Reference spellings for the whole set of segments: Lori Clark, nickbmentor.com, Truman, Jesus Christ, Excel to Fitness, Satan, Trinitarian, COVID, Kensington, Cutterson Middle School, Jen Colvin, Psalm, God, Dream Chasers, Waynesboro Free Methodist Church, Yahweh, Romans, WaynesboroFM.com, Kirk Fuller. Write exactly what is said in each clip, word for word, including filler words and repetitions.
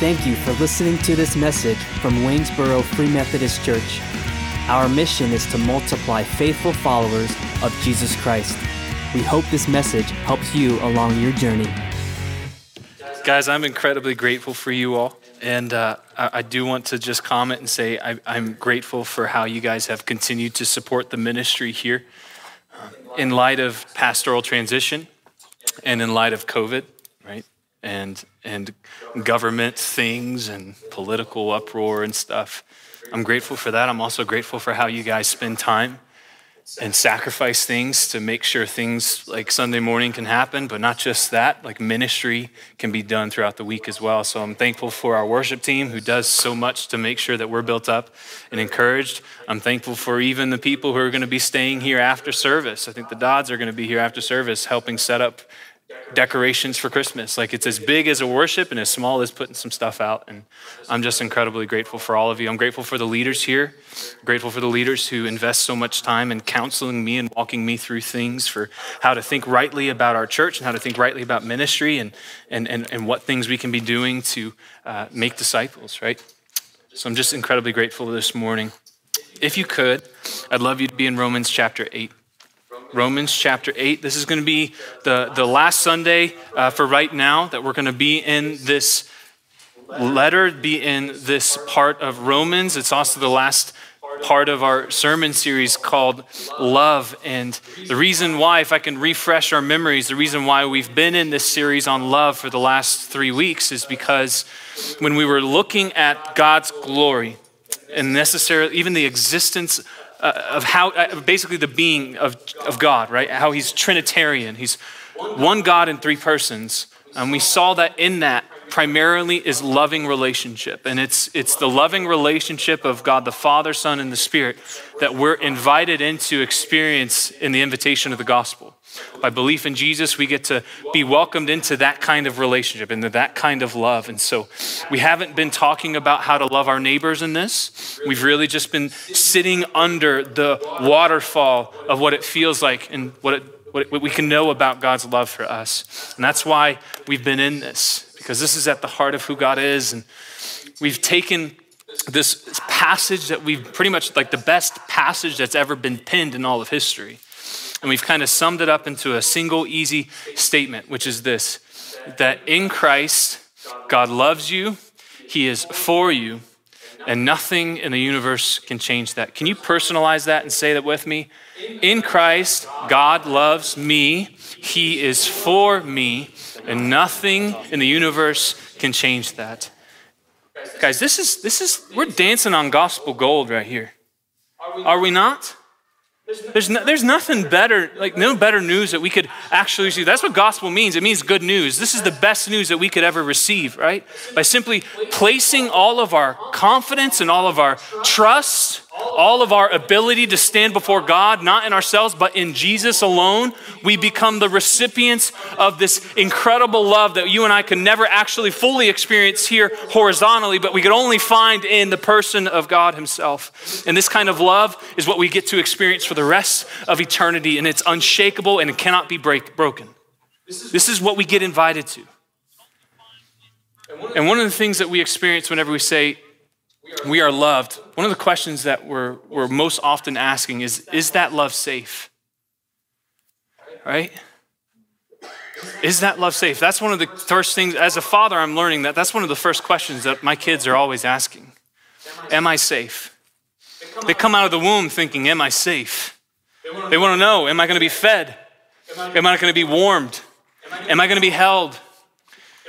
Thank you for listening to this message from Waynesboro Free Methodist Church. Our mission is to multiply faithful followers of Jesus Christ. We hope this message helps you along your journey. Guys, I'm incredibly grateful for you all. And uh, I do want to just comment and say I, I'm grateful for how you guys have continued to support the ministry here uh, in light of pastoral transition and in light of COVID, right? And and government things and political uproar and stuff. I'm grateful for that. I'm also grateful for how you guys spend time and sacrifice things to make sure things like Sunday morning can happen, but not just that, like ministry can be done throughout the week as well. So I'm thankful for our worship team who does so much to make sure that we're built up and encouraged. I'm thankful for even the people who are going to be staying here after service. I think the Dodds are going to be here after service, helping set up decorations for Christmas. Like it's as big as a worship and as small as putting some stuff out. And I'm just incredibly grateful for all of you. I'm grateful for the leaders here, I'm grateful for the leaders who invest so much time in counseling me and walking me through things for how to think rightly about our church and how to think rightly about ministry and and and, and what things we can be doing to uh, make disciples, right? So I'm just incredibly grateful this morning. If you could, I'd love you to be in Romans chapter eight. Romans chapter eight. This is going to be the, the last Sunday uh, for right now that we're going to be in this letter, be in this part of Romans. It's also the last part of our sermon series called Love. And the reason why, if I can refresh our memories, the reason why we've been in this series on love for the last three weeks is because when we were looking at God's glory and necessarily even the existence of Uh, of how, uh, basically the being of, of God, right? How he's Trinitarian. He's one God in three persons. And we saw that in that primarily is loving relationship. And it's, it's the loving relationship of God, the Father, Son, and the Spirit that we're invited into experience in the invitation of the gospel. By belief in Jesus, we get to be welcomed into that kind of relationship, into that kind of love. And so we haven't been talking about how to love our neighbors in this. We've really just been sitting under the waterfall of what it feels like and what, it, what, it, what we can know about God's love for us. And that's why we've been in this, because this is at the heart of who God is. And we've taken this passage that we've pretty much like the best passage that's ever been penned in all of history. And we've kind of summed it up into a single easy statement, which is this, that in Christ, God loves you, he is for you, and nothing in the universe can change that. Can you personalize that and say that with me? In Christ, God loves me, he is for me, and nothing in the universe can change that. Guys, this is, this is we're dancing on gospel gold right here. Are we not? There's no, there's nothing better, like no better news that we could actually see. That's what gospel means. It means good news. This is the best news that we could ever receive, right? By simply placing all of our confidence and all of our trust, all of our ability to stand before God, not in ourselves, but in Jesus alone, we become the recipients of this incredible love that you and I can never actually fully experience here horizontally, but we could only find in the person of God himself. And this kind of love is what we get to experience for the rest of eternity, and it's unshakable and it cannot be break, broken. This is what we get invited to. And one of the things that we experience whenever we say, we are loved. One of the questions that we're, we're most often asking is, is that love safe? Right? Is that love safe? That's one of the first things, as a father, I'm learning that that's one of the first questions that my kids are always asking. Am I safe? They come out of the womb thinking, am I safe? They want to know, am I going to be fed? Am I going to be warmed? Am I going to be held?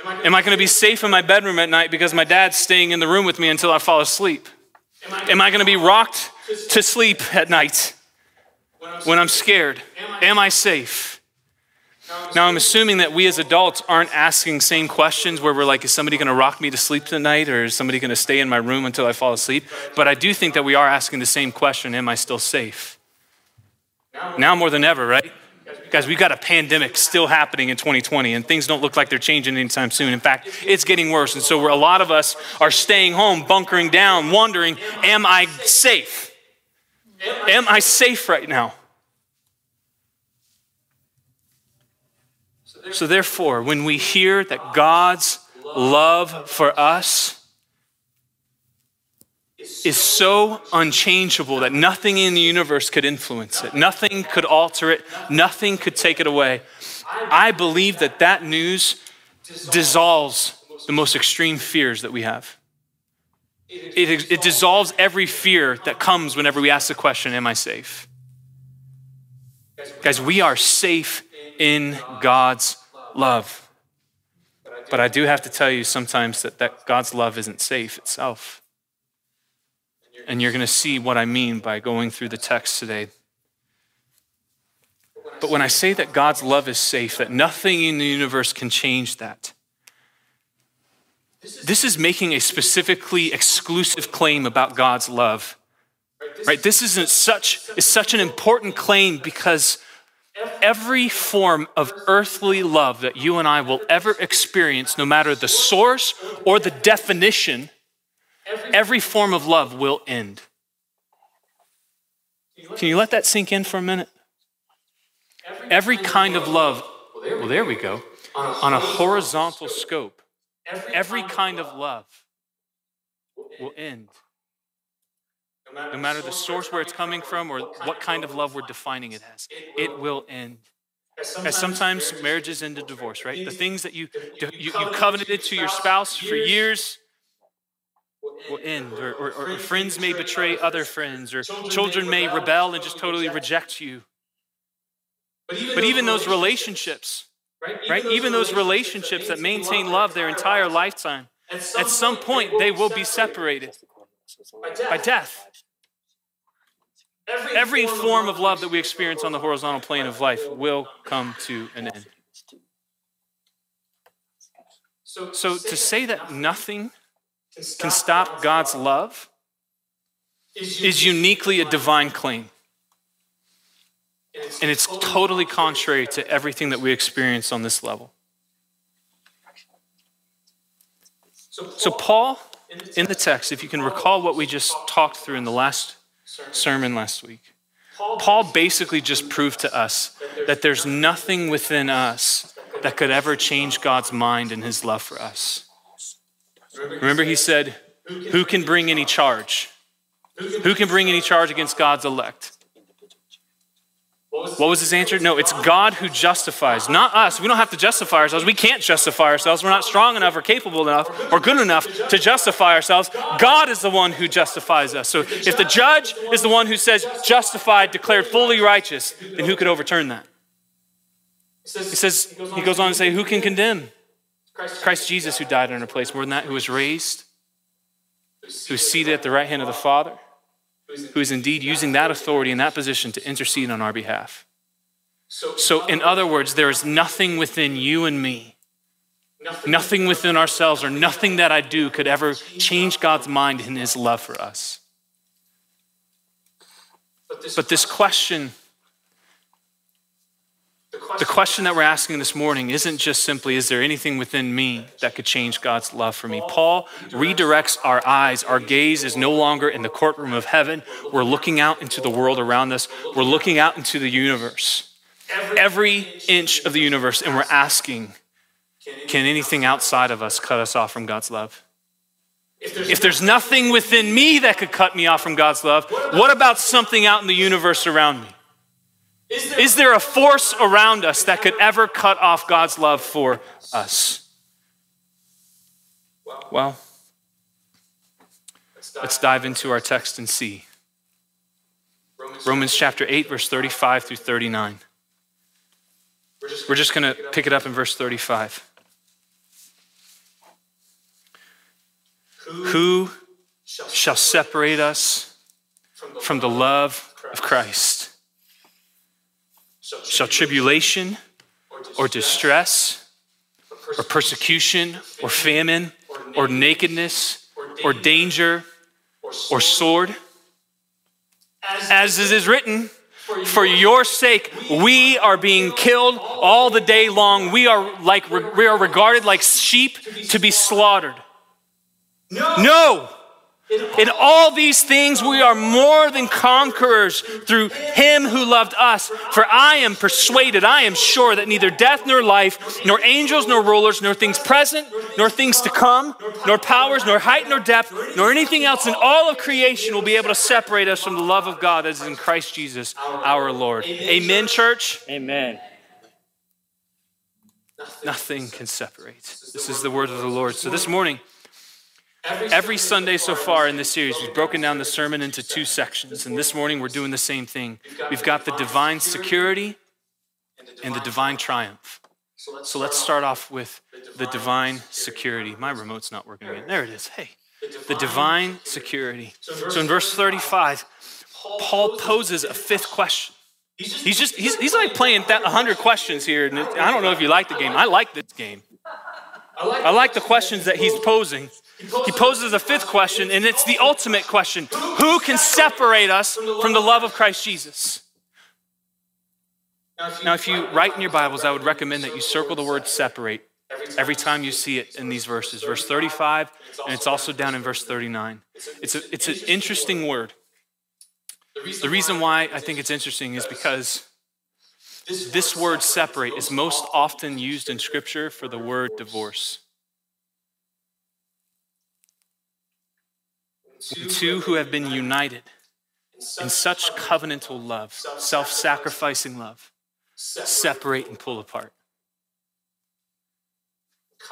Am I going to be safe in my bedroom at night because my dad's staying in the room with me until I fall asleep? Am I going to be rocked to sleep at night when I'm scared? Am I safe? Now, I'm assuming that we as adults aren't asking same questions where we're like, is somebody going to rock me to sleep tonight? Or is somebody going to stay in my room until I fall asleep? But I do think that we are asking the same question, am I still safe? Now more than ever, right? Guys, we've got a pandemic still happening in twenty twenty, and things don't look like they're changing anytime soon. In fact, it's getting worse. And so we're, a lot of us are staying home, bunkering down, wondering, am I safe? Am I safe right now? So therefore, when we hear that God's love for us is so unchangeable that nothing in the universe could influence it. Nothing could alter it. Nothing could take it away. I believe that that news dissolves the most extreme fears that we have. It, it, it dissolves every fear that comes whenever we ask the question, am I safe? Guys, we are safe in God's love. But I do have to tell you sometimes that, that God's love isn't safe itself. And you're going to see what I mean by going through the text today. But when I say that God's love is safe, that nothing in the universe can change that, this is making a specifically exclusive claim about God's love, right? This isn't such, is such an important claim because every form of earthly love that you and I will ever experience, no matter the source or the definition, every form of love will end. Can you let that sink in for a minute? Every kind of love, well, there we go, on a horizontal scope, Every, Every kind of love will end, no matter the source where it's coming from or what kind of love we're defining it as. It will end. As sometimes marriages end in divorce, right? The things that you you, you covenanted to your spouse for years will end, or, or, or friends may betray other friends, or children may rebel and just totally reject you. But even those relationships, Right? Even, right? Those Even those relationships that maintain love their entire lifetime, at some, at some point, point they will be separated by death. Every, Every form of love that we experience on the horizontal plane of life will come to an end. So to say that nothing can stop God's love is uniquely a divine claim. And it's totally contrary to everything that we experience on this level. So Paul, in the text, if you can recall what we just talked through in the last sermon last week, Paul basically just proved to us that there's nothing within us that could ever change God's mind and his love for us. Remember he said, who can bring any charge? Who can bring any charge against God's elect? What was his answer? No, it's God who justifies, not us. We don't have to justify ourselves. We can't justify ourselves. We're not strong enough or capable enough or good enough to justify ourselves. God is the one who justifies us. So if the judge is the one who says justified, declared fully righteous, then who could overturn that? He says, he goes on to say, who can condemn? Christ Jesus, who died in our place. More than that, who was raised, who is seated at the right hand of the Father, who is indeed using that authority and that position to intercede on our behalf. So in other words, there is nothing within you and me, nothing within ourselves, or nothing that I do could ever change God's mind and his love for us. But this question, the question that we're asking this morning isn't just simply, is there anything within me that could change God's love for me? Paul redirects our eyes. Our gaze is no longer in the courtroom of heaven. We're looking out into the world around us. We're looking out into the universe, every inch of the universe. And we're asking, can anything outside of us cut us off from God's love? If there's nothing within me that could cut me off from God's love, what about something out in the universe around me? Is there a force around us that could ever cut off God's love for us? Well, let's dive into our text and see. Romans chapter eight, verse thirty-five through thirty-nine. We're just going to pick it up in verse thirty-five. Who shall separate us from the love of Christ? Shall tribulation or distress or persecution or famine or nakedness or danger or sword? As it is written, for your sake, we are being killed all the day long. We are like we are regarded like sheep to be slaughtered. No, In all these things we are more than conquerors through him who loved us. For I am persuaded, I am sure that neither death nor life, nor angels nor rulers, nor things present, nor things to come, nor powers, nor height nor depth, nor anything else in all of creation will be able to separate us from the love of God that is in Christ Jesus our Lord. Amen, church? Amen. Nothing can separate. This is the word of the Lord. So this morning, every Sunday so far in this series, we've broken down the sermon into two sections. And this morning, we're doing the same thing. We've got the divine security and the divine triumph. So let's start off with the divine security. My remote's not working again. There it is. Hey, the divine security. So in verse thirty-five, Paul poses a fifth question. He's just, he's, he's like playing one hundred questions here. And I don't know if you like the game. I like this game. I like the questions that he's posing. He poses a fifth question, and it's the ultimate question. Who can separate us from the love of Christ Jesus? Now, if you write in your Bibles, I would recommend that you circle the word separate every time you see it in these verses. Verse thirty-five, and it's also down in verse thirty-nine. It's, a, it's an interesting word. The reason why I think it's interesting is because this word separate is most often used in Scripture for the word divorce. When two who have been united in such covenantal love, self-sacrificing love, separate and pull apart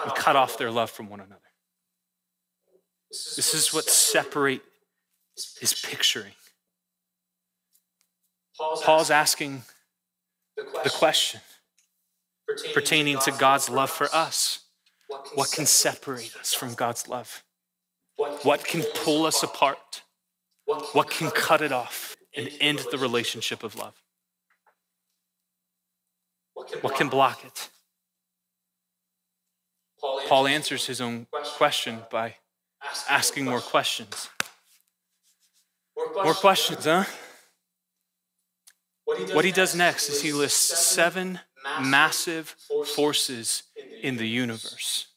and cut off their love from one another. This is what separate is picturing. Paul's asking the question pertaining to God's love for us. What can separate us from God's love? What can pull us apart? What can cut it off and end the relationship of love? What can block it? Paul answers his own question by asking more questions. More questions, huh? What he does next is he lists seven massive forces in the universe.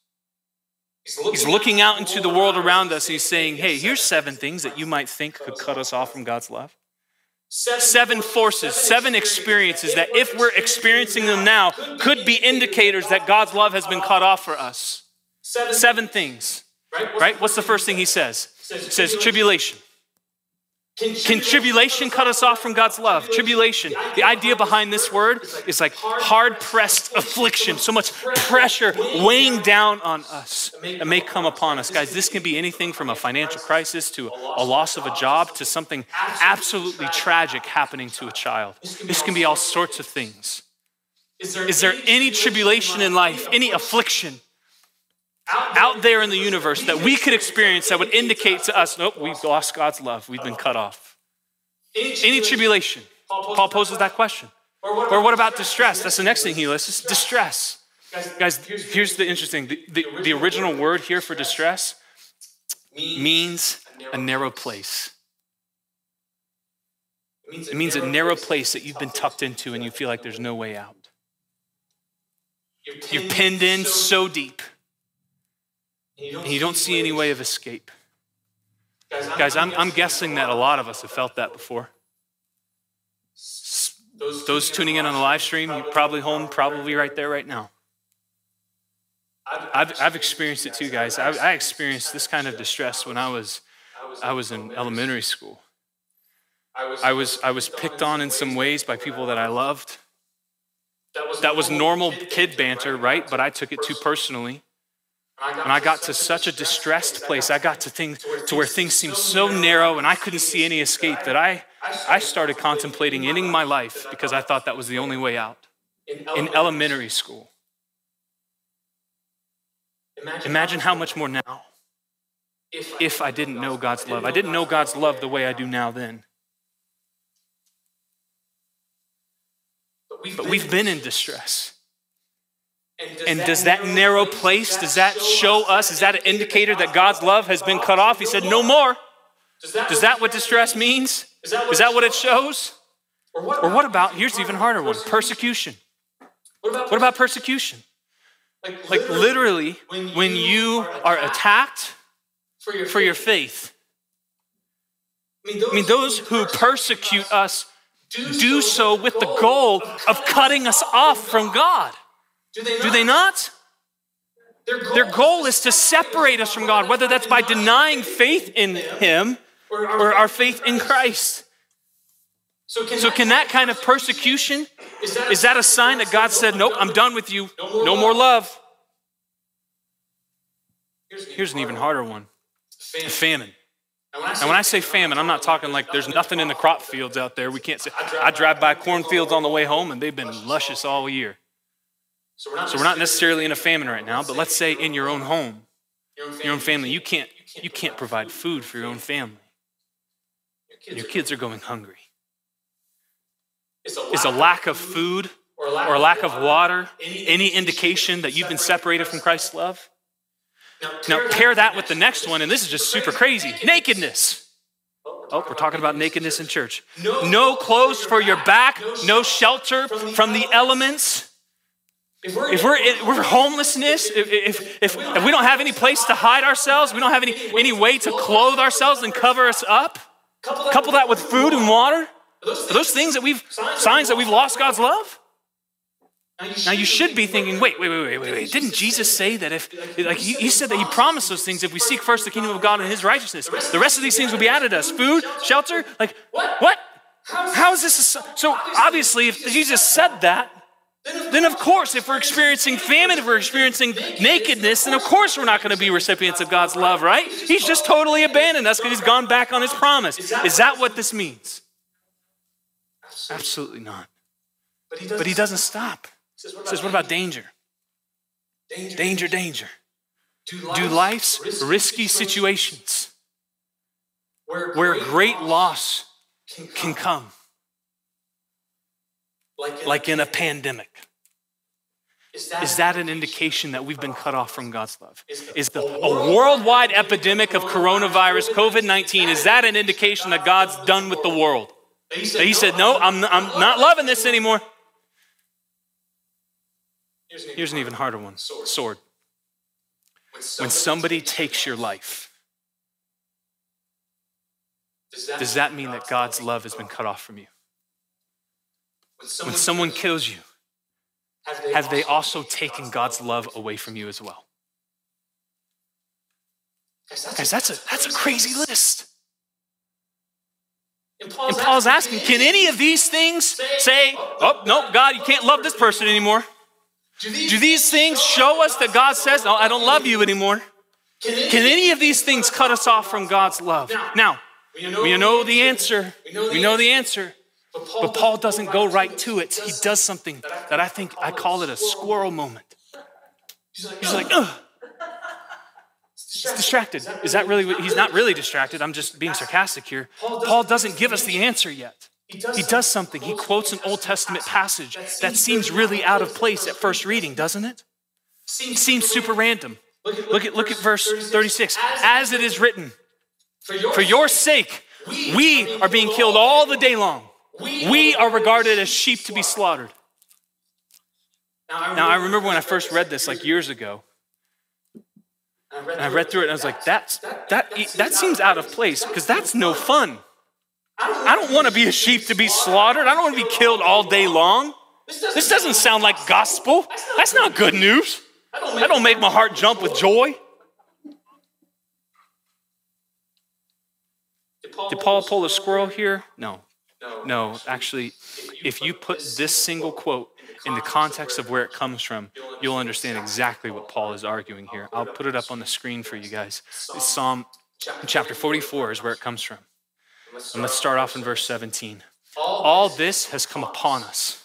He's looking out into the world around us and he's saying, hey, here's seven things that you might think could cut us off from God's love. Seven forces, seven experiences that if we're experiencing them now could be indicators that God's love has been cut off for us. Seven things, right? What's the first thing he says? He says tribulation. Can tribulation cut us off from God's love? Tribulation. The idea behind this word is like hard-pressed affliction, so much pressure weighing down on us that may come upon us. Guys, this can be anything from a financial crisis to a loss of a job to something absolutely tragic happening to a child. This can be all sorts of things. Is there any tribulation in life, any affliction out there in the universe that we could experience that would indicate to us, nope, we've lost God's love. We've been cut off. Any tribulation? Paul poses that question. Or what about distress? That's the next thing he lists, is distress. Guys, here's the interesting, the, the, the original word here for distress means a narrow place. It means a narrow place that you've been tucked into and you feel like there's no way out. You're pinned in so deep. And you, and you don't see any way of escape. Guys, I'm, Guys, I'm, I'm guessing that a lot of us have felt that before. Those, Those tuning in on the live stream, you're probably home, probably right there right now. I've, I've experienced it too, guys. I, I experienced this kind of distress when I was, I was in elementary school. I was, I was picked on in some ways by people that I loved. That was normal kid banter, right? But I took it too personally. And I got to such a distressed place. I got to things to where things seemed so narrow and I couldn't see any escape that I, I started contemplating ending my life because I thought that was the only way out in elementary school. Imagine how much more now if I didn't know God's love. I didn't know God's love the way I do now then. But we've been in distress. And does, and does that, that narrow place, does that show us, is that an indicator that God's love has been cut off? He said, no more. Is that what distress means? Is that what it shows? Or what about, here's the even harder one, persecution. What about persecution? Like literally, when you are attacked for your faith, I mean, those who persecute us do so with the goal of cutting us off from God. Do they not? Their goal is to separate us from God, whether that's by denying faith in Him or our faith in Christ. So can, so can that kind of persecution, is that a, is that a sign that God said, nope, I'm done with you, no more love? Here's an even harder one, a famine. And when I say famine, I'm not talking like there's nothing in the crop fields out there. We can't say, I drive by cornfields on the way home and they've been luscious all year. So we're not necessarily in a famine right now, but let's say in your own home, your own family, you can't, you can't provide food for your own family. Your kids are going hungry. Is a, a lack of food or a lack, or a lack of water any, any indication that you've been separated from Christ's love? Now, now pair that with the next one, and this is just super crazy. Nakedness. Oh, we're talking about nakedness in church. No clothes for your back, no shelter from the elements. If we're, if we're, if we're homelessness, if, if, if, if we don't have any place to hide ourselves, we don't have any, any way to clothe ourselves and cover us up, couple that with food and water. Are those, Are those things that we've, signs that we've lost God's love? Now you should be thinking, wait, wait, wait, wait, wait, wait. Didn't Jesus say that if, like he, he said that he promised those things if we seek first the kingdom of God and his righteousness, the rest of these things will be added to us. Food, shelter, like what? How is this? A, so obviously if Jesus said that, then of course if we're experiencing famine, if we're experiencing nakedness, then of course we're not going to be recipients of God's love, right? He's just totally abandoned us because he's gone back on his promise. Is that what this means? Absolutely not. But he doesn't, but he doesn't stop. He says, what about, says, what about danger? Danger, danger. danger. Do, life's Do life's risky, risky situations where, where great loss can come, can come. Like, in, like in a pandemic. Is that, is that an indication that we've been cut off from God's love? Is, the, is the, a worldwide epidemic of coronavirus, covid nineteen, is that an indication that God's done with the world? He said, he said, no, I'm, I'm not loving this anymore. Here's an even harder one. Sword. When somebody takes your life, does that mean that God's love has been cut off from you? When someone kills you, have they also taken God's love away from you as well? Guys, that's a, that's a crazy list. And Paul's, and Paul's asking, can any of these things say, oh, no, God, you can't love this person anymore? Do these things show us that God says, no, I don't love you anymore? Can any of these things cut us off from God's love? Now, we know the answer. We know the answer. But Paul doesn't go right to it. He does something that I think, I call it a squirrel moment. He's like, ugh. He's distracted. Is that really what, he's not really distracted. I'm just being sarcastic here. Paul doesn't give us the answer yet. He does something. He quotes an Old Testament passage that seems really out of place at first reading, doesn't it? It seems super random. Look at, look at verse thirty-six. As it is written, for your sake, we are being killed all the day long. We are regarded as sheep to be slaughtered. Now, I remember when I first read this like years ago, and I read through it and I was like, that's, that, that, that seems out of place because that's no fun. I don't want to be a sheep to be slaughtered. I don't want to be killed all day long. This doesn't sound like gospel. That's not good news. That don't make my heart jump with joy. Did Paul pull a squirrel here? No. No, actually, if you put this single quote in the context of where it comes from, you'll understand exactly what Paul is arguing here. I'll put it up on the screen for you guys. It's Psalm chapter forty-four is where it comes from. And let's start off in verse seventeen. All this has come upon us.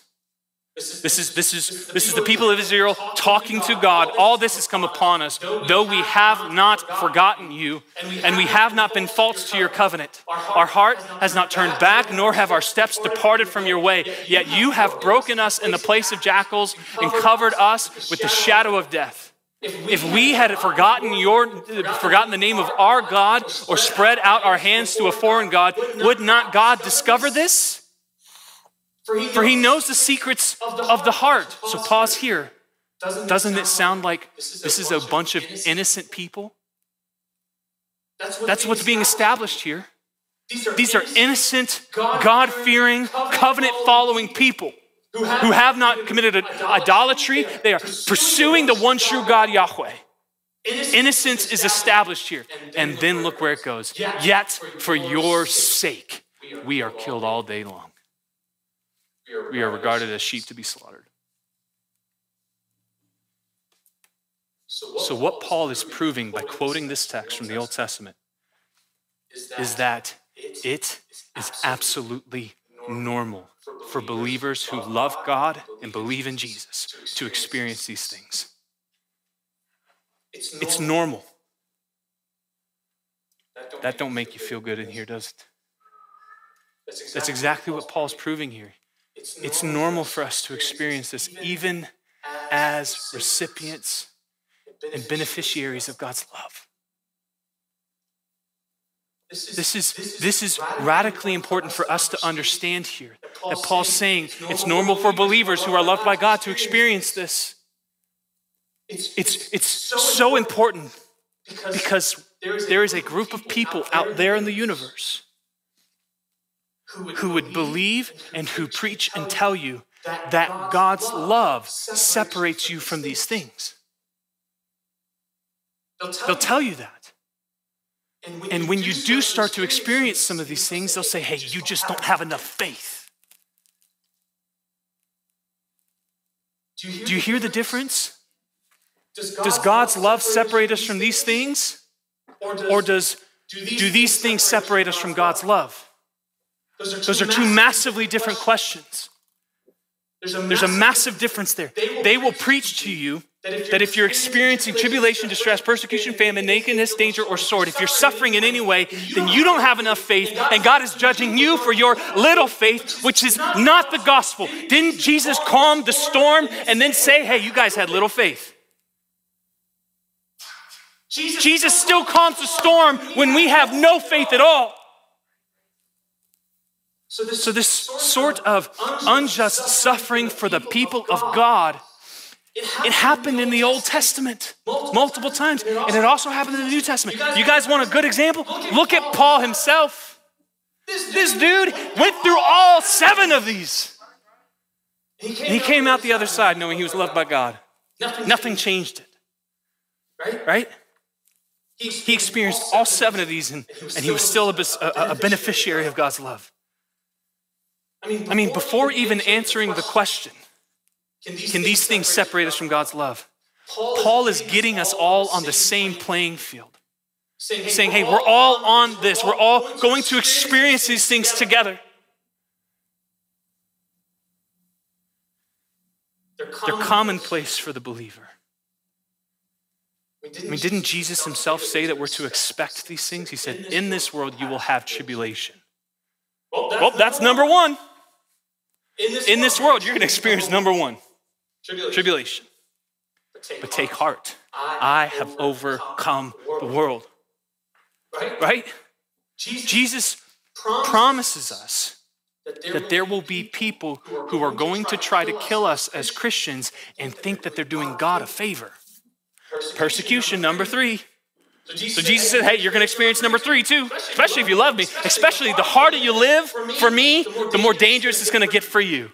This is, this is, this is the people of Israel talking to God. All this has come upon us, though we have not forgotten you, and we have not been false to your covenant. Our heart has not turned back, nor have our steps departed from your way. Yet you have broken us in the place of jackals and covered us with the shadow of death. If we had forgotten your, forgotten the name of our God or spread out our hands to a foreign God, would not God discover this? For he knows the secrets of the heart. So pause here. Doesn't it sound like this is a bunch of innocent people? That's what's being established here. These are, These are innocent, God-fearing, covenant-following people who have not committed idolatry. They are pursuing the one true God, Yahweh. Innocence is established here. And then look where it goes. Yet, for your sake, we are killed all day long. We are regarded as sheep to be slaughtered. So what Paul is proving by quoting this text from the Old Testament is that it is absolutely normal for believers who love God and believe in Jesus to experience these things. It's normal. That don't make you feel good in here, does it? That's exactly what Paul's proving here. It's normal for us to experience this, even as recipients and beneficiaries of God's love. This is, this is, this is radically important for us to understand here, that Paul's saying it's normal for believers who are loved by God to experience this. It's, it's so important because there is a group of people out there in the universe who would believe and who preach and tell you that God's love separates you from these things. They'll tell you that. And when, and when you do, do start to experience some of these things, they'll say, hey, you just don't have enough faith. Do you hear, do you hear the difference? Does God's, does God's love separate us from these things? Or does, or does do, these do these things separate us from God's love? Those are two, Those are two massively different questions. There's a, There's a massive difference there. They will, they will preach to you that if you're, that if you're experiencing tribulation, distress, persecution, famine, nakedness, danger, or sword, if you're suffering in any way, then you don't have enough faith, and God is judging you for your little faith, which is not the gospel. Didn't Jesus calm the storm and then say, hey, you guys had little faith? Jesus still calms the storm when we have no faith at all. So this, so this sort of unjust suffering for the people of God, it happened in the Old Testament multiple times, and it also happened in the New Testament. You guys want a good example? Look at Paul himself. This dude went through all seven of these. And he came out the other side knowing he was loved by God. Nothing changed it, right? He experienced all seven of these, and, and he was still a, a, a beneficiary of God's love. I mean, before, I mean, before even answering the question, can these, can these things separate us from God's love? Paul is getting us all on the same playing field, saying, hey, we're all on this. We're all going to experience these things together. They're commonplace for the believer. I mean, didn't Jesus himself say that we're to expect these things? He said, in this world, you will have tribulation. Well, that's, well, that's number one. one. In this, in this world, world, you're going to experience number one, tribulation. tribulation. But, take but take heart. I, I have overcome, overcome the world. The world. Right? right? Jesus, Jesus promises, promises us that there, that there will be people who are going to try to kill us as Christians and think that they're doing God a favor. Persecution, Persecution number three. So Jesus, so Jesus said, hey, you're going to experience number three too, especially if you love me, especially the harder you live for me, the more dangerous it's going to get for you.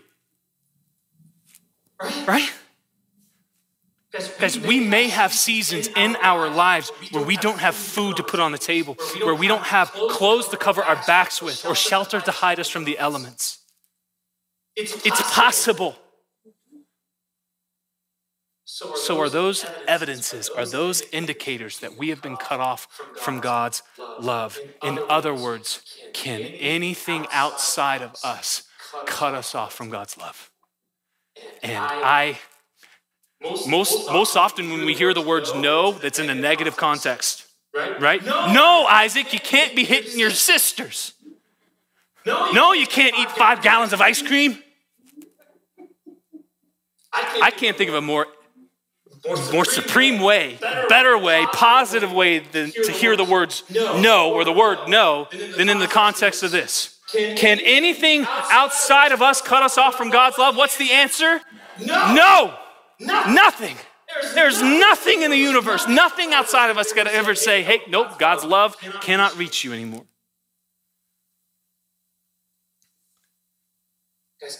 Right? Because we may have seasons in our lives where we don't have food to put on the table, where we don't have clothes to cover our backs with or shelter to hide us from the elements. It's possible. So are, so are those evidences, are those indicators that we have been cut off from God's love? In other words, can anything outside of us cut us off from God's love? And I, most, most often when we hear the words no, that's in a negative context, right? No, Isaac, you can't be hitting your sisters. No, you can't eat five gallons of ice cream. I can't think of a more... More supreme, more supreme way, better, better way, positive way than to hear the words no or the word no than in the context of this. Can anything outside of us cut us off from God's love? What's the answer? No. Nothing. There's nothing in the universe. Nothing outside of us could ever say, hey, nope, God's love cannot reach you anymore.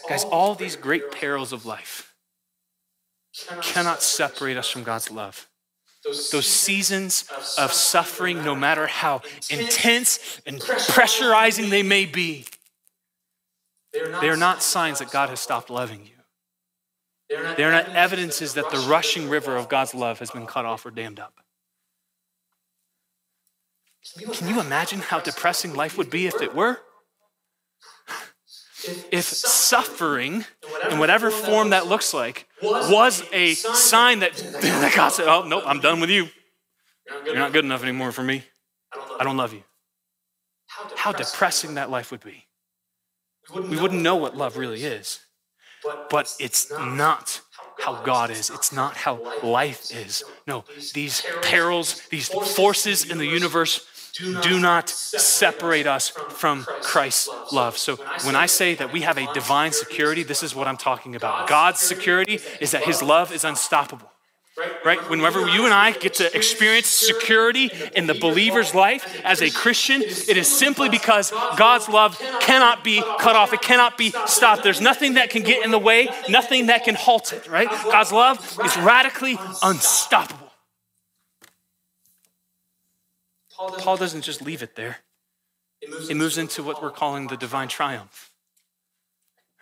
Guys, all these great perils of life cannot separate us from God's love. Those seasons of suffering, no matter how intense and pressurizing they may be, they are not signs that God has stopped loving you. They are not evidences that the rushing river of God's love has been cut off or dammed up. Can you imagine how depressing life would be if it were? If suffering, in whatever form that looks like, was a sign that, that God said, oh, nope, I'm done with you. You're not good enough anymore for me. I don't love you. How depressing that life would be. We wouldn't know what love really is. But it's not how God is. It's not how life is. No, these perils, these forces in the universe do not separate us from Christ's love. So when I say that we have a divine security, this is what I'm talking about. God's security is that his love is unstoppable. Right? Whenever you and I get to experience security in the believer's life as a Christian, it is simply because God's love cannot be cut off. It cannot be stopped. There's nothing that can get in the way, nothing that can halt it, right? God's love is radically unstoppable. Paul doesn't just leave it there. It moves into what we're calling the divine triumph.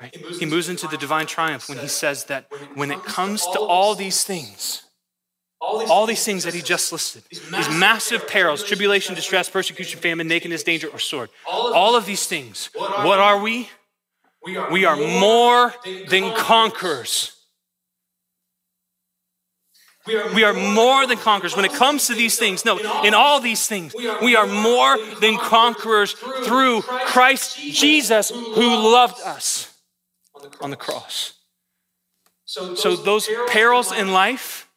Right? He moves into the divine triumph when he says that when it comes to all these things, all these things that he just listed, these massive perils, tribulation, distress, persecution, famine, nakedness, danger, or sword, all of these things, what are we? We are more than conquerors. We are more than conquerors. When it comes to these things, no, in all these things, we are more than conquerors through Christ Jesus who loved us. On the cross. So those, so those perils in life,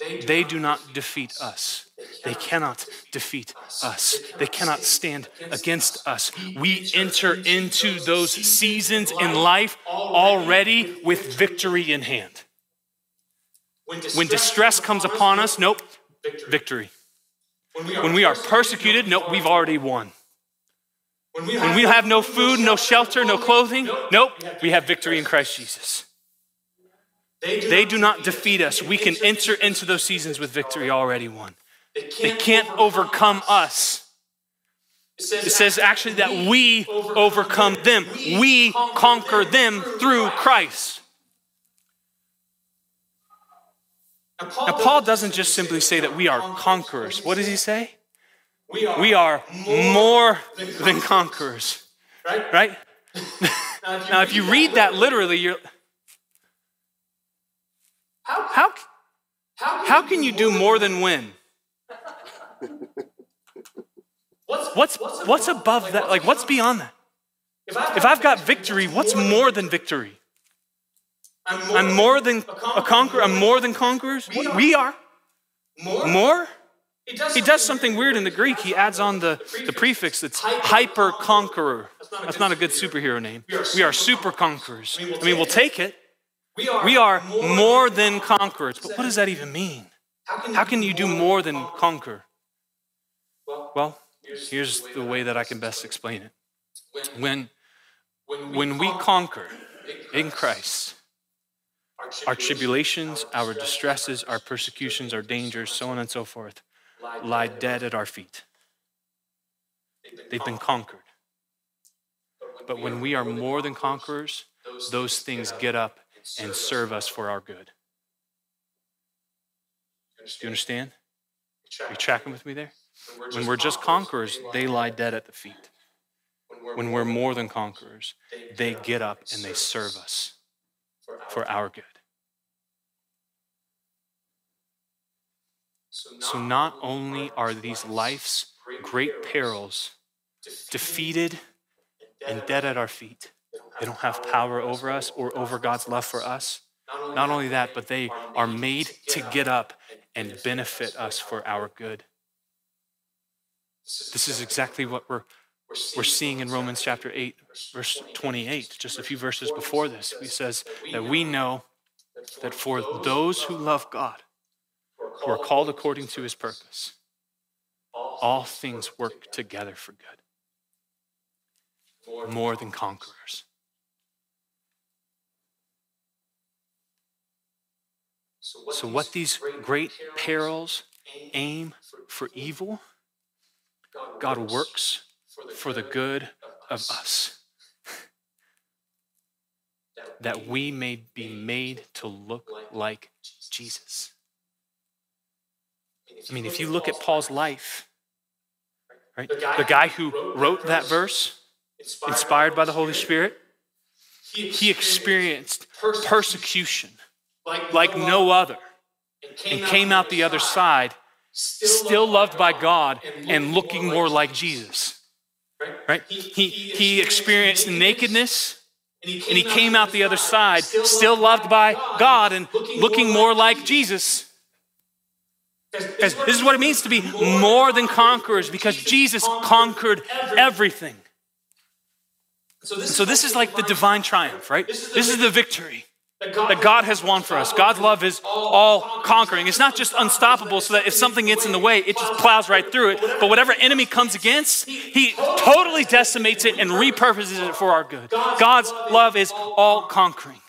they do, they do not defeat us. They cannot defeat us. They cannot stand against us. We enter into those seasons in life already with victory in hand. When distress comes upon us, nope, victory. When we are persecuted, nope, we've already won. When we, when we have no food, no shelter, no clothing, nope, we have victory in Christ Jesus. They do not defeat us. We can enter into those seasons with victory already won. They can't overcome us. It says actually that we overcome them. We conquer them through Christ. Now, Paul doesn't just simply say that we are conquerors. What does he say? We are, we are more than conquerors, than conquerors. Right? right? Now, if now, if you read that literally, you're... How, how, how, how can you do more than win? what's, what's, what's, what's above that? Like, what's beyond that? If I've got victory, what's more than victory? I'm more than a conqueror. I'm more than conquerors. We are. More? He does, he does something weird in the Greek. He adds on the, the prefix that's hyper-conqueror. That's not a good superhero name. We are super-conquerors. I mean, we'll take it. We are more than conquerors. But what does that even mean? How can you do more than conquer? Well, here's the way that I can best explain it. When, when we conquer in Christ, our tribulations, our distresses, our persecutions, our dangers, so on and so forth, lie dead at our feet. They've been conquered. But when we are more than conquerors, those things get up and serve us for our good. Do you understand? Are you tracking with me there? When we're just conquerors, they lie dead at the feet. When we're more than conquerors, they get up and they serve us for our good. So not only are these life's great perils defeated and dead at our feet, they don't have power over us or over God's love for us. Not only that, but they are made to get up and benefit us for our good. This is exactly what we're we're seeing in Romans chapter eight, verse twenty-eight, just a few verses before this. He says that we know that for those who love God, who are called according to his purpose, all things work together for good. more than conquerors. So what these great perils aim for evil, God works for the good of us, that we may be made to look like Jesus. I mean, if you look at Paul's life, right? The guy who wrote that verse, inspired by the Holy Spirit, he experienced persecution like no other and came out the other side still loved by God and looking more like Jesus, right? He, he experienced nakedness and he came out the other side still loved by God and looking more like Jesus. Because this is what it means to be more than conquerors, because Jesus conquered everything. So this is like the divine triumph, right? This is the victory that God has won for us. God's love is all conquering. It's not just unstoppable so that if something gets in the way, it just plows right through it. But whatever enemy comes against, he totally decimates it and repurposes it for our good. God's love is all conquering.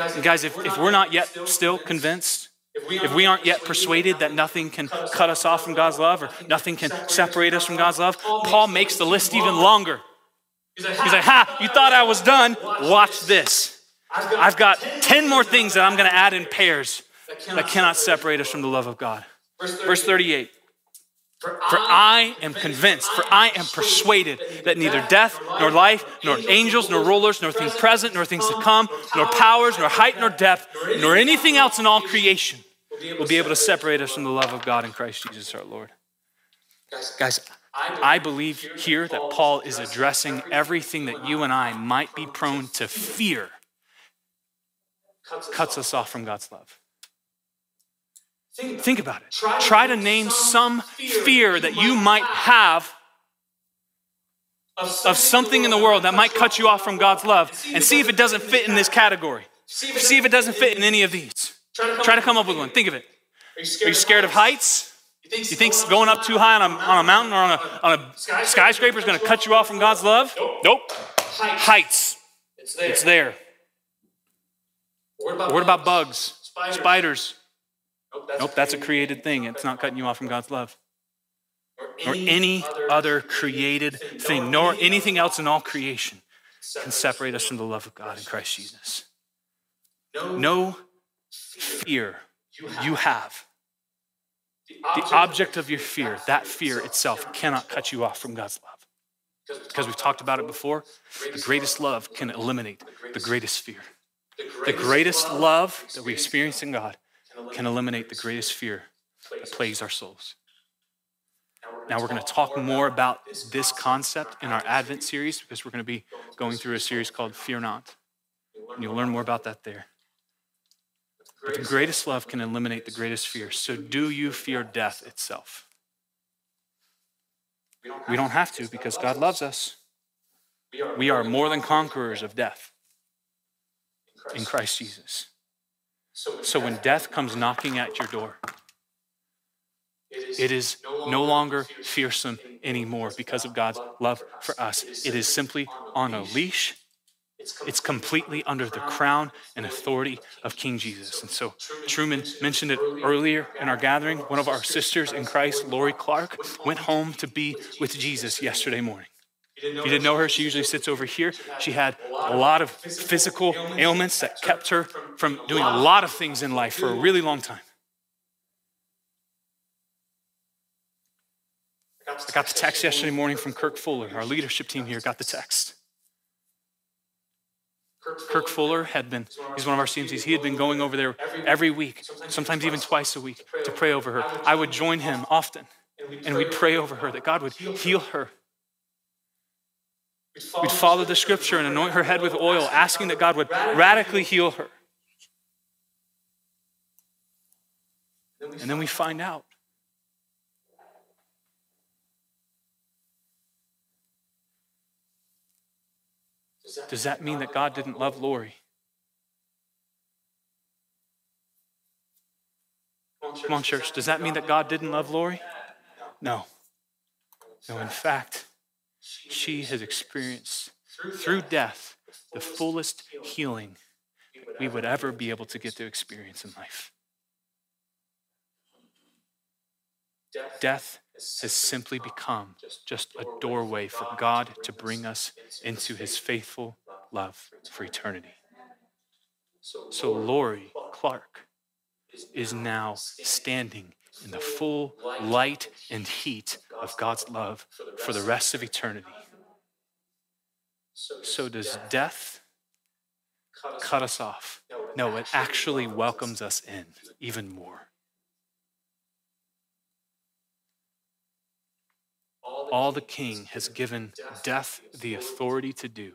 And guys, if, if we're not yet still convinced, if we aren't yet persuaded that nothing can cut us off from God's love or nothing can separate us from God's love, Paul makes the list even longer. He's like, ha, you thought I was done. Watch this. I've got ten more things that I'm going to add in pairs that cannot separate us from the love of God. Verse thirty-eight, for I am convinced, for I am persuaded that neither death nor life nor angels nor rulers nor things present nor things to come nor powers nor height nor depth nor anything else in all creation will be able to separate us from the love of God in Christ Jesus our Lord. Guys, I believe here that Paul is addressing everything that you and I might be prone to fear cuts us off from God's love. Think about it. Try to name some fear that you might have of something in the world that might cut you off from God's love and see if it doesn't fit in this category. See if it doesn't fit in any of these. Try to come up with one. Think of it. Are you scared, Are you scared of heights? You think, you think going up too high on a, on a mountain or on a, on a skyscraper is going to cut you off from God's love? Nope. nope. Heights. It's there. It's there. What about, what about bugs? Spiders? Spiders. Nope, that's, nope that's a created thing. It's not cutting you off from God's love. Or any other created thing, nor anything else in all creation can separate us from the love of God in Christ Jesus. No fear you have, the object of your fear, that fear itself cannot cut you off from God's love. Because we've talked about it before, the greatest love can eliminate the greatest fear. The greatest love that we experience in God can eliminate the greatest fear that plagues our souls. Now we're going to talk more about this concept in our Advent series, because we're going to be going through a series called Fear Not. And you'll learn more about that there. But the greatest love can eliminate the greatest fear. So do you fear death itself? We don't have to, because God loves us. We are more than conquerors of death in Christ Jesus. So when death comes knocking at your door, it is no longer fearsome anymore because of God's love for us. It is simply on a leash. It's completely under the crown and authority of King Jesus. And so Truman mentioned it earlier in our gathering. One of our sisters in Christ, Lori Clark, went home to be with Jesus yesterday morning. If you didn't know her, she usually sits over here. She had a lot of physical ailments that kept her from doing a lot of things in life for a really long time. I got the text yesterday morning from Kirk Fuller. Our leadership team here got the text. Kirk Fuller had been, he's one of our C M Cs, he had been going over there every week, sometimes even twice a week, to pray over her. I would join him often, and we'd pray over her that God would heal her. We'd follow the scripture and anoint her head with oil, asking that God would radically heal her. And then we find out does that mean that God didn't love Lori? Come on, church. Does that mean that God didn't love Lori? No. No, in fact, she has experienced through death the fullest healing we would ever be able to get to experience in life. Death has simply become just a doorway for God to bring us into his faithful love for eternity. So Lori Clark is now standing in the full light and heat of God's love for the rest of eternity. So does death cut us off? No, it actually welcomes us in even more. All the king has given death the authority to do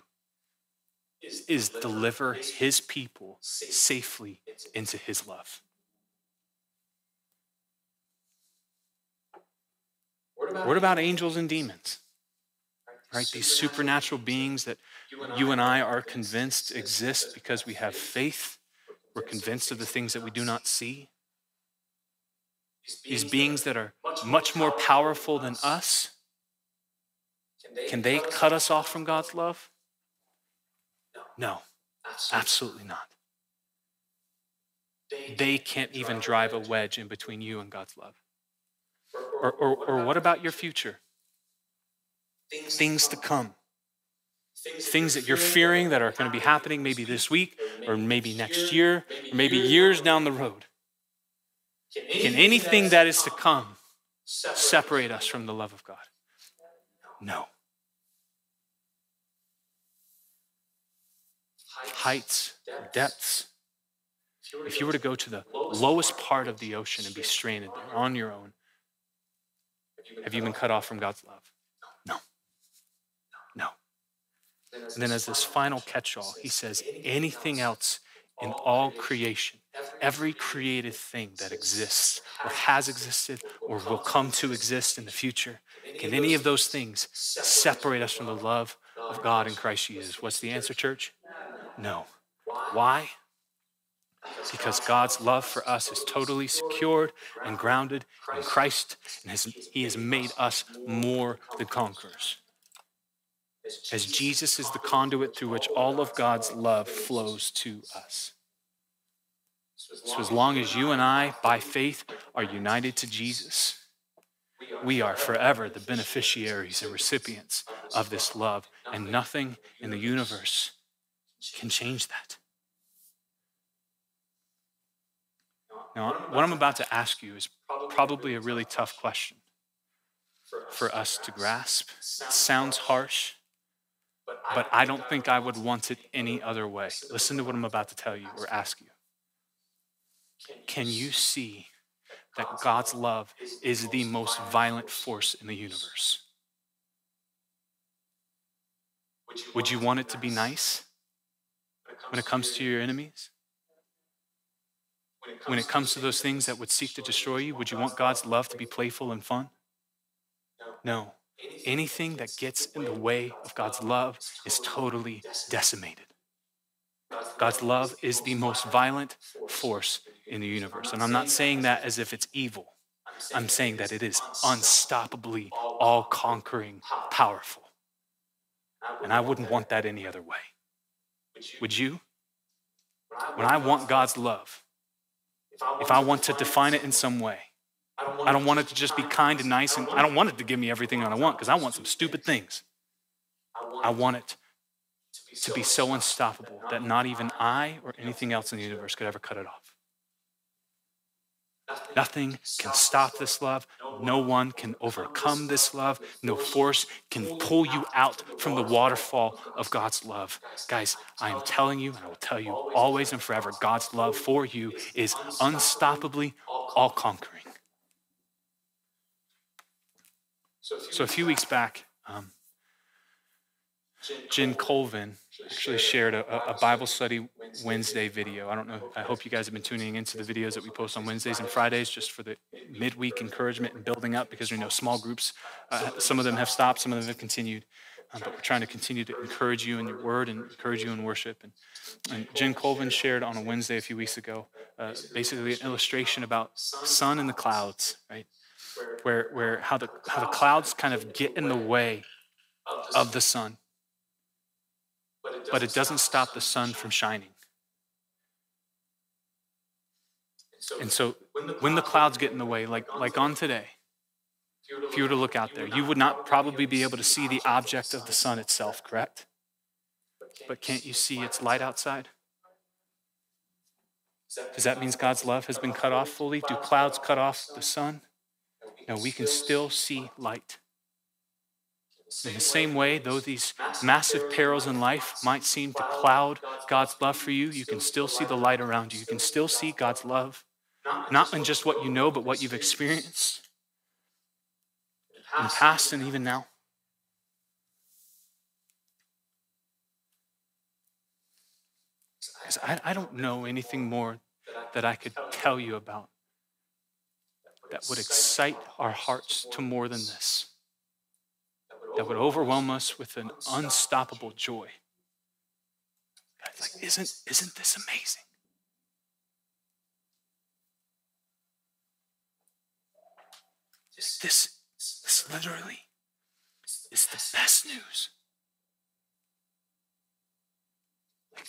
is deliver his people safely into his love. What about angels and demons? Right, these supernatural beings that you and I are convinced exist because we have faith. We're convinced of the things that we do not see. These beings that are much more powerful than us, can they cut us off from God's love? No, absolutely not. They can't even drive a wedge in between you and God's love. Or, or, or what about your future? Things to come. Things that you're fearing that are going to be happening maybe this week or maybe next year or maybe years down the road. Can anything that is to come separate us from the love of God? No. Heights, depths. If you were to go to the lowest part of the ocean and be stranded there on your own, have you been cut off from God's love? No. No. And then as this final catch-all, he says, anything else in all creation, every created thing that exists or has existed or will come to exist in the future, can any of those things separate us from the love of God in Christ Jesus? What's the answer, church? No. Why? Because God's love for us is totally secured and grounded in Christ, and has, he has made us more than conquerors. As Jesus is the conduit through which all of God's love flows to us. So as long as you and I, by faith, are united to Jesus, we are forever the beneficiaries and recipients of this love, and nothing in the universe can change that. Now, what I'm about to ask you is probably a really tough question for us to grasp. It sounds harsh, but I don't think I would want it any other way. Listen to what I'm about to tell you or ask you. Can you see that God's love is the most violent force in the universe? Would you want it to be nice when it comes to your enemies? When it comes to those things that would seek to destroy you, would you want God's love to be playful and fun? No. Anything that gets in the way of God's love is totally decimated. God's love is the most violent force in the universe. And I'm not saying that as if it's evil. I'm saying that it is unstoppably, all-conquering, powerful. And I wouldn't want that any other way. Would you? When I want God's love, if I want to define it in some way, I don't want it to just be kind and nice, and I don't want it to give me everything that I want because I want some stupid things. I want it to be so unstoppable that not even I or anything else in the universe could ever cut it off. Nothing can stop this love. No one can overcome this love. No force can pull you out from the waterfall of God's love. Guys, I am telling you, and I will tell you always and forever, God's love for you is unstoppably all-conquering. So a few weeks back, um, Jen Colvin actually shared a, a Bible study Wednesday video. I don't know. I hope you guys have been tuning into the videos that we post on Wednesdays and Fridays just for the midweek encouragement and building up, because we know small groups, uh, some of them have stopped, some of them have continued. Um, but we're trying to continue to encourage you in your word and encourage you in worship. And, and Jen Colvin shared on a Wednesday a few weeks ago, uh, basically an illustration about sun and the clouds, right? Where, where how the, how the clouds kind of get in the way of the, of the sun. But it doesn't, but it doesn't stop, stop the sun from shining. From shining. And so, and so when, the when the clouds get in the way, like, like on today, if you were to look out there, you would not probably be able to see the object of the sun itself, correct? But can't you see its light outside? Does that mean God's love has been cut off fully? Do clouds cut off the sun? No, we can still see light. In the same way, though these massive perils in life might seem to cloud God's love for you, you can still see the light around you. You can still see God's love, not in just what you know, but what you've experienced in the past and even now. Because I, I don't know anything more that I could tell you about that would excite our hearts to more than this, that would overwhelm us with an unstoppable joy. Like, isn't, isn't this amazing? This, this literally is the best news.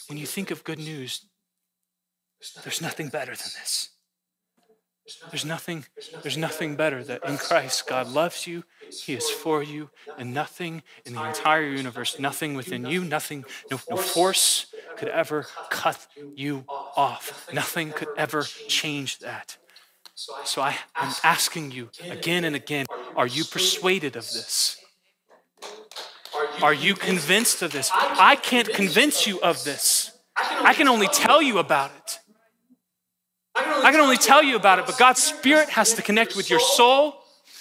When you think of good news, there's nothing better than this. There's nothing, there's nothing better that in Christ, God loves you, he is for you, and nothing in the entire universe, nothing within you, nothing, no, no force could ever cut you off. Nothing could ever change that. So I, I'm asking you again and again, are you persuaded of this? Are you convinced of this? I can't convince you of this. I can only tell you about it. I can only tell you about it, but God's Spirit has to connect with your soul,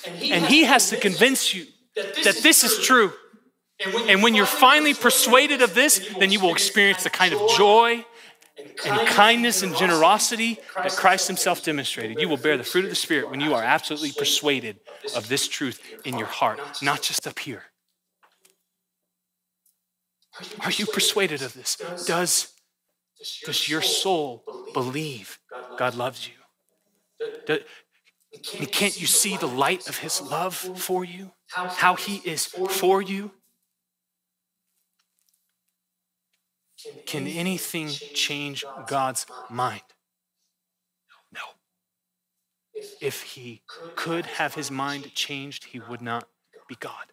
and he has to convince you that this is true. And when you're finally persuaded of this, then you will experience the kind of joy and kindness and generosity that Christ himself demonstrated. You will bear the fruit of the Spirit when you are absolutely persuaded of this truth in your heart, not just up here. Are you persuaded of this? Does, does your soul believe God loves you? Does, and can't you see the light of his love for you? How he is for you? Can anything change God's mind? No. If he could have his mind changed, he would not be God.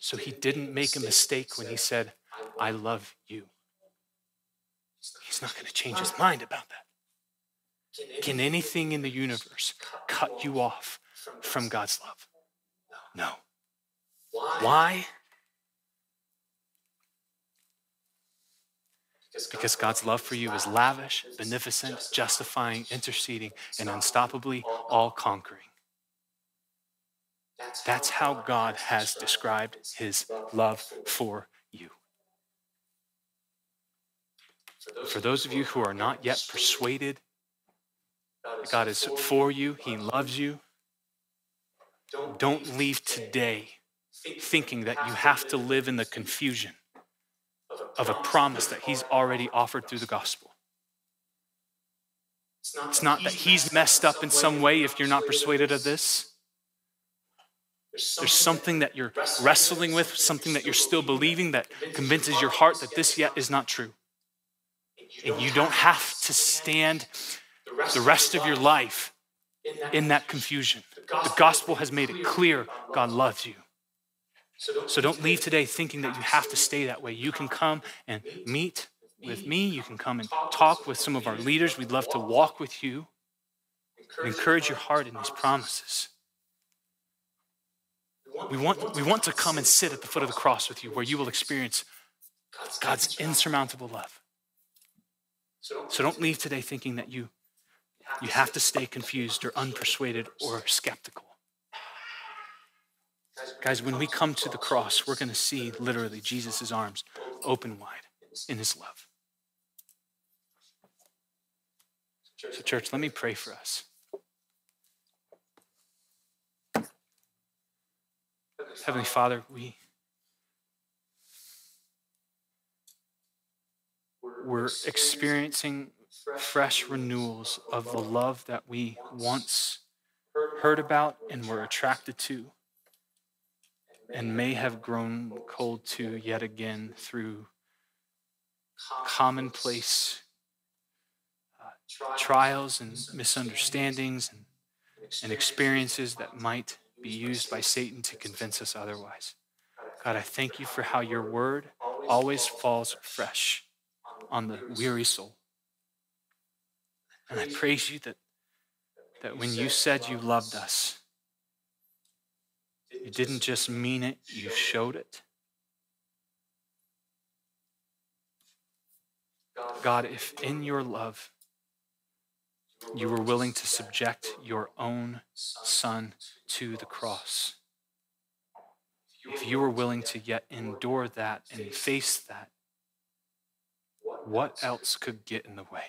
So he didn't make a mistake when he said, I love you. He's not going to change his mind about that. Can anything in the universe cut you off from God's love? No. Why? Because God's love for you is lavish, beneficent, justifying, interceding, and unstoppably all-conquering. That's how God has described his love for you. For those of you who are not yet persuaded that God is for you, he loves you, don't leave today thinking that you have to live in the confusion of a promise that he's already offered through the gospel. It's not that he's messed up in some way if you're not persuaded of this. There's something that you're wrestling with, something that you're still believing that convinces your heart that this yet is not true. And you don't have to stand the rest of your life in that confusion. The gospel has made it clear God loves you. So don't leave today thinking that you have to stay that way. You can come and meet with me. You can come and talk with some of our leaders. We'd love to walk with you and encourage your heart in these promises. We want, we want to come and sit at the foot of the cross with you, where you will experience God's insurmountable love. So don't leave today thinking that you, you have to stay confused or unpersuaded or skeptical. Guys, when we come to the cross, we're going to see literally Jesus' arms open wide in his love. So church, let me pray for us. Heavenly Father, we, we're experiencing fresh renewals of the love that we once heard about and were attracted to and may have grown cold to yet again through commonplace uh, trials and misunderstandings and, and experiences that might be used by Satan to convince us otherwise. God, I thank you for how your word always falls fresh on the weary soul. And I praise you that, that when you said you loved us, you didn't just mean it, you showed it. God, if in your love you were willing to subject your own son to the cross, if you were willing to yet endure that and face that, what else could get in the way?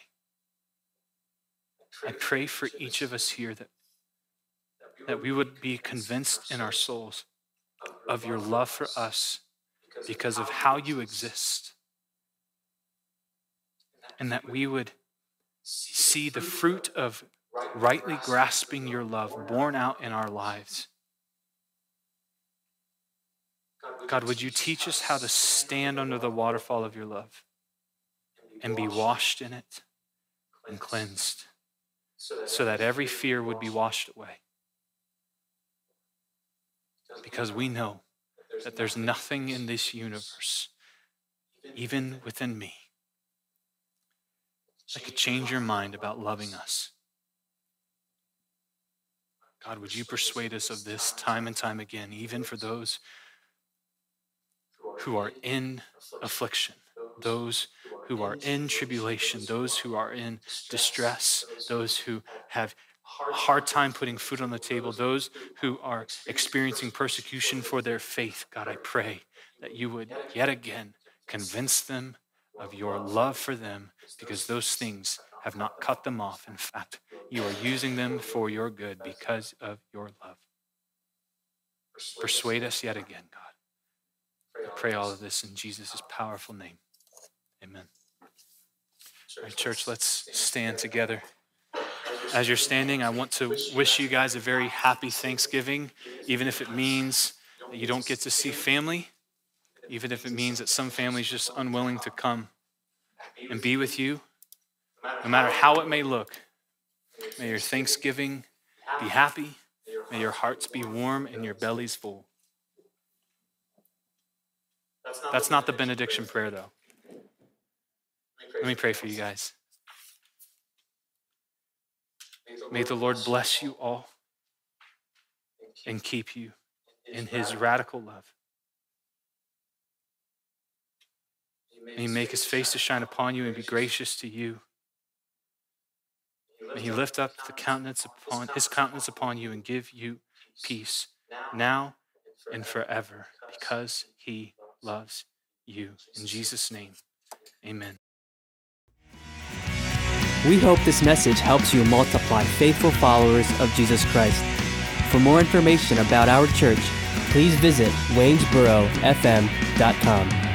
I pray for each of us here that, that we would be convinced in our souls of your love for us because of how you exist, and that we would see the fruit of rightly grasping your love borne out in our lives. God, would you teach us how to stand under the waterfall of your love and be washed in it and cleansed, so that every fear would be washed away. Because we know that there's nothing in this universe, even within me, that could change your mind about loving us. God, would you persuade us of this time and time again, even for those who are in affliction, those who are in tribulation, those who are in distress, those who have a hard time putting food on the table, those who are experiencing persecution for their faith. God, I pray that you would yet again convince them of your love for them, because those things have not cut them off. In fact, you are using them for your good because of your love. Persuade us yet again, God. I pray all of this in Jesus' powerful name. Amen. All right, church, let's stand together. As you're standing, I want to wish you guys a very happy Thanksgiving, even if it means that you don't get to see family, even if it means that some families just unwilling to come and be with you. No matter how it may look, may your Thanksgiving be happy, may your hearts be warm and your bellies full. That's not, That's not the benediction prayer, though. Let me pray for you guys. May the Lord bless you all and keep you in his radical love. May he make his face to shine upon you and be gracious to you. May he lift up the countenance upon his countenance upon you and give you peace now and forever, because he loves you. In Jesus' name, amen. We hope this message helps you multiply faithful followers of Jesus Christ. For more information about our church, please visit Waynesboro F M dot com.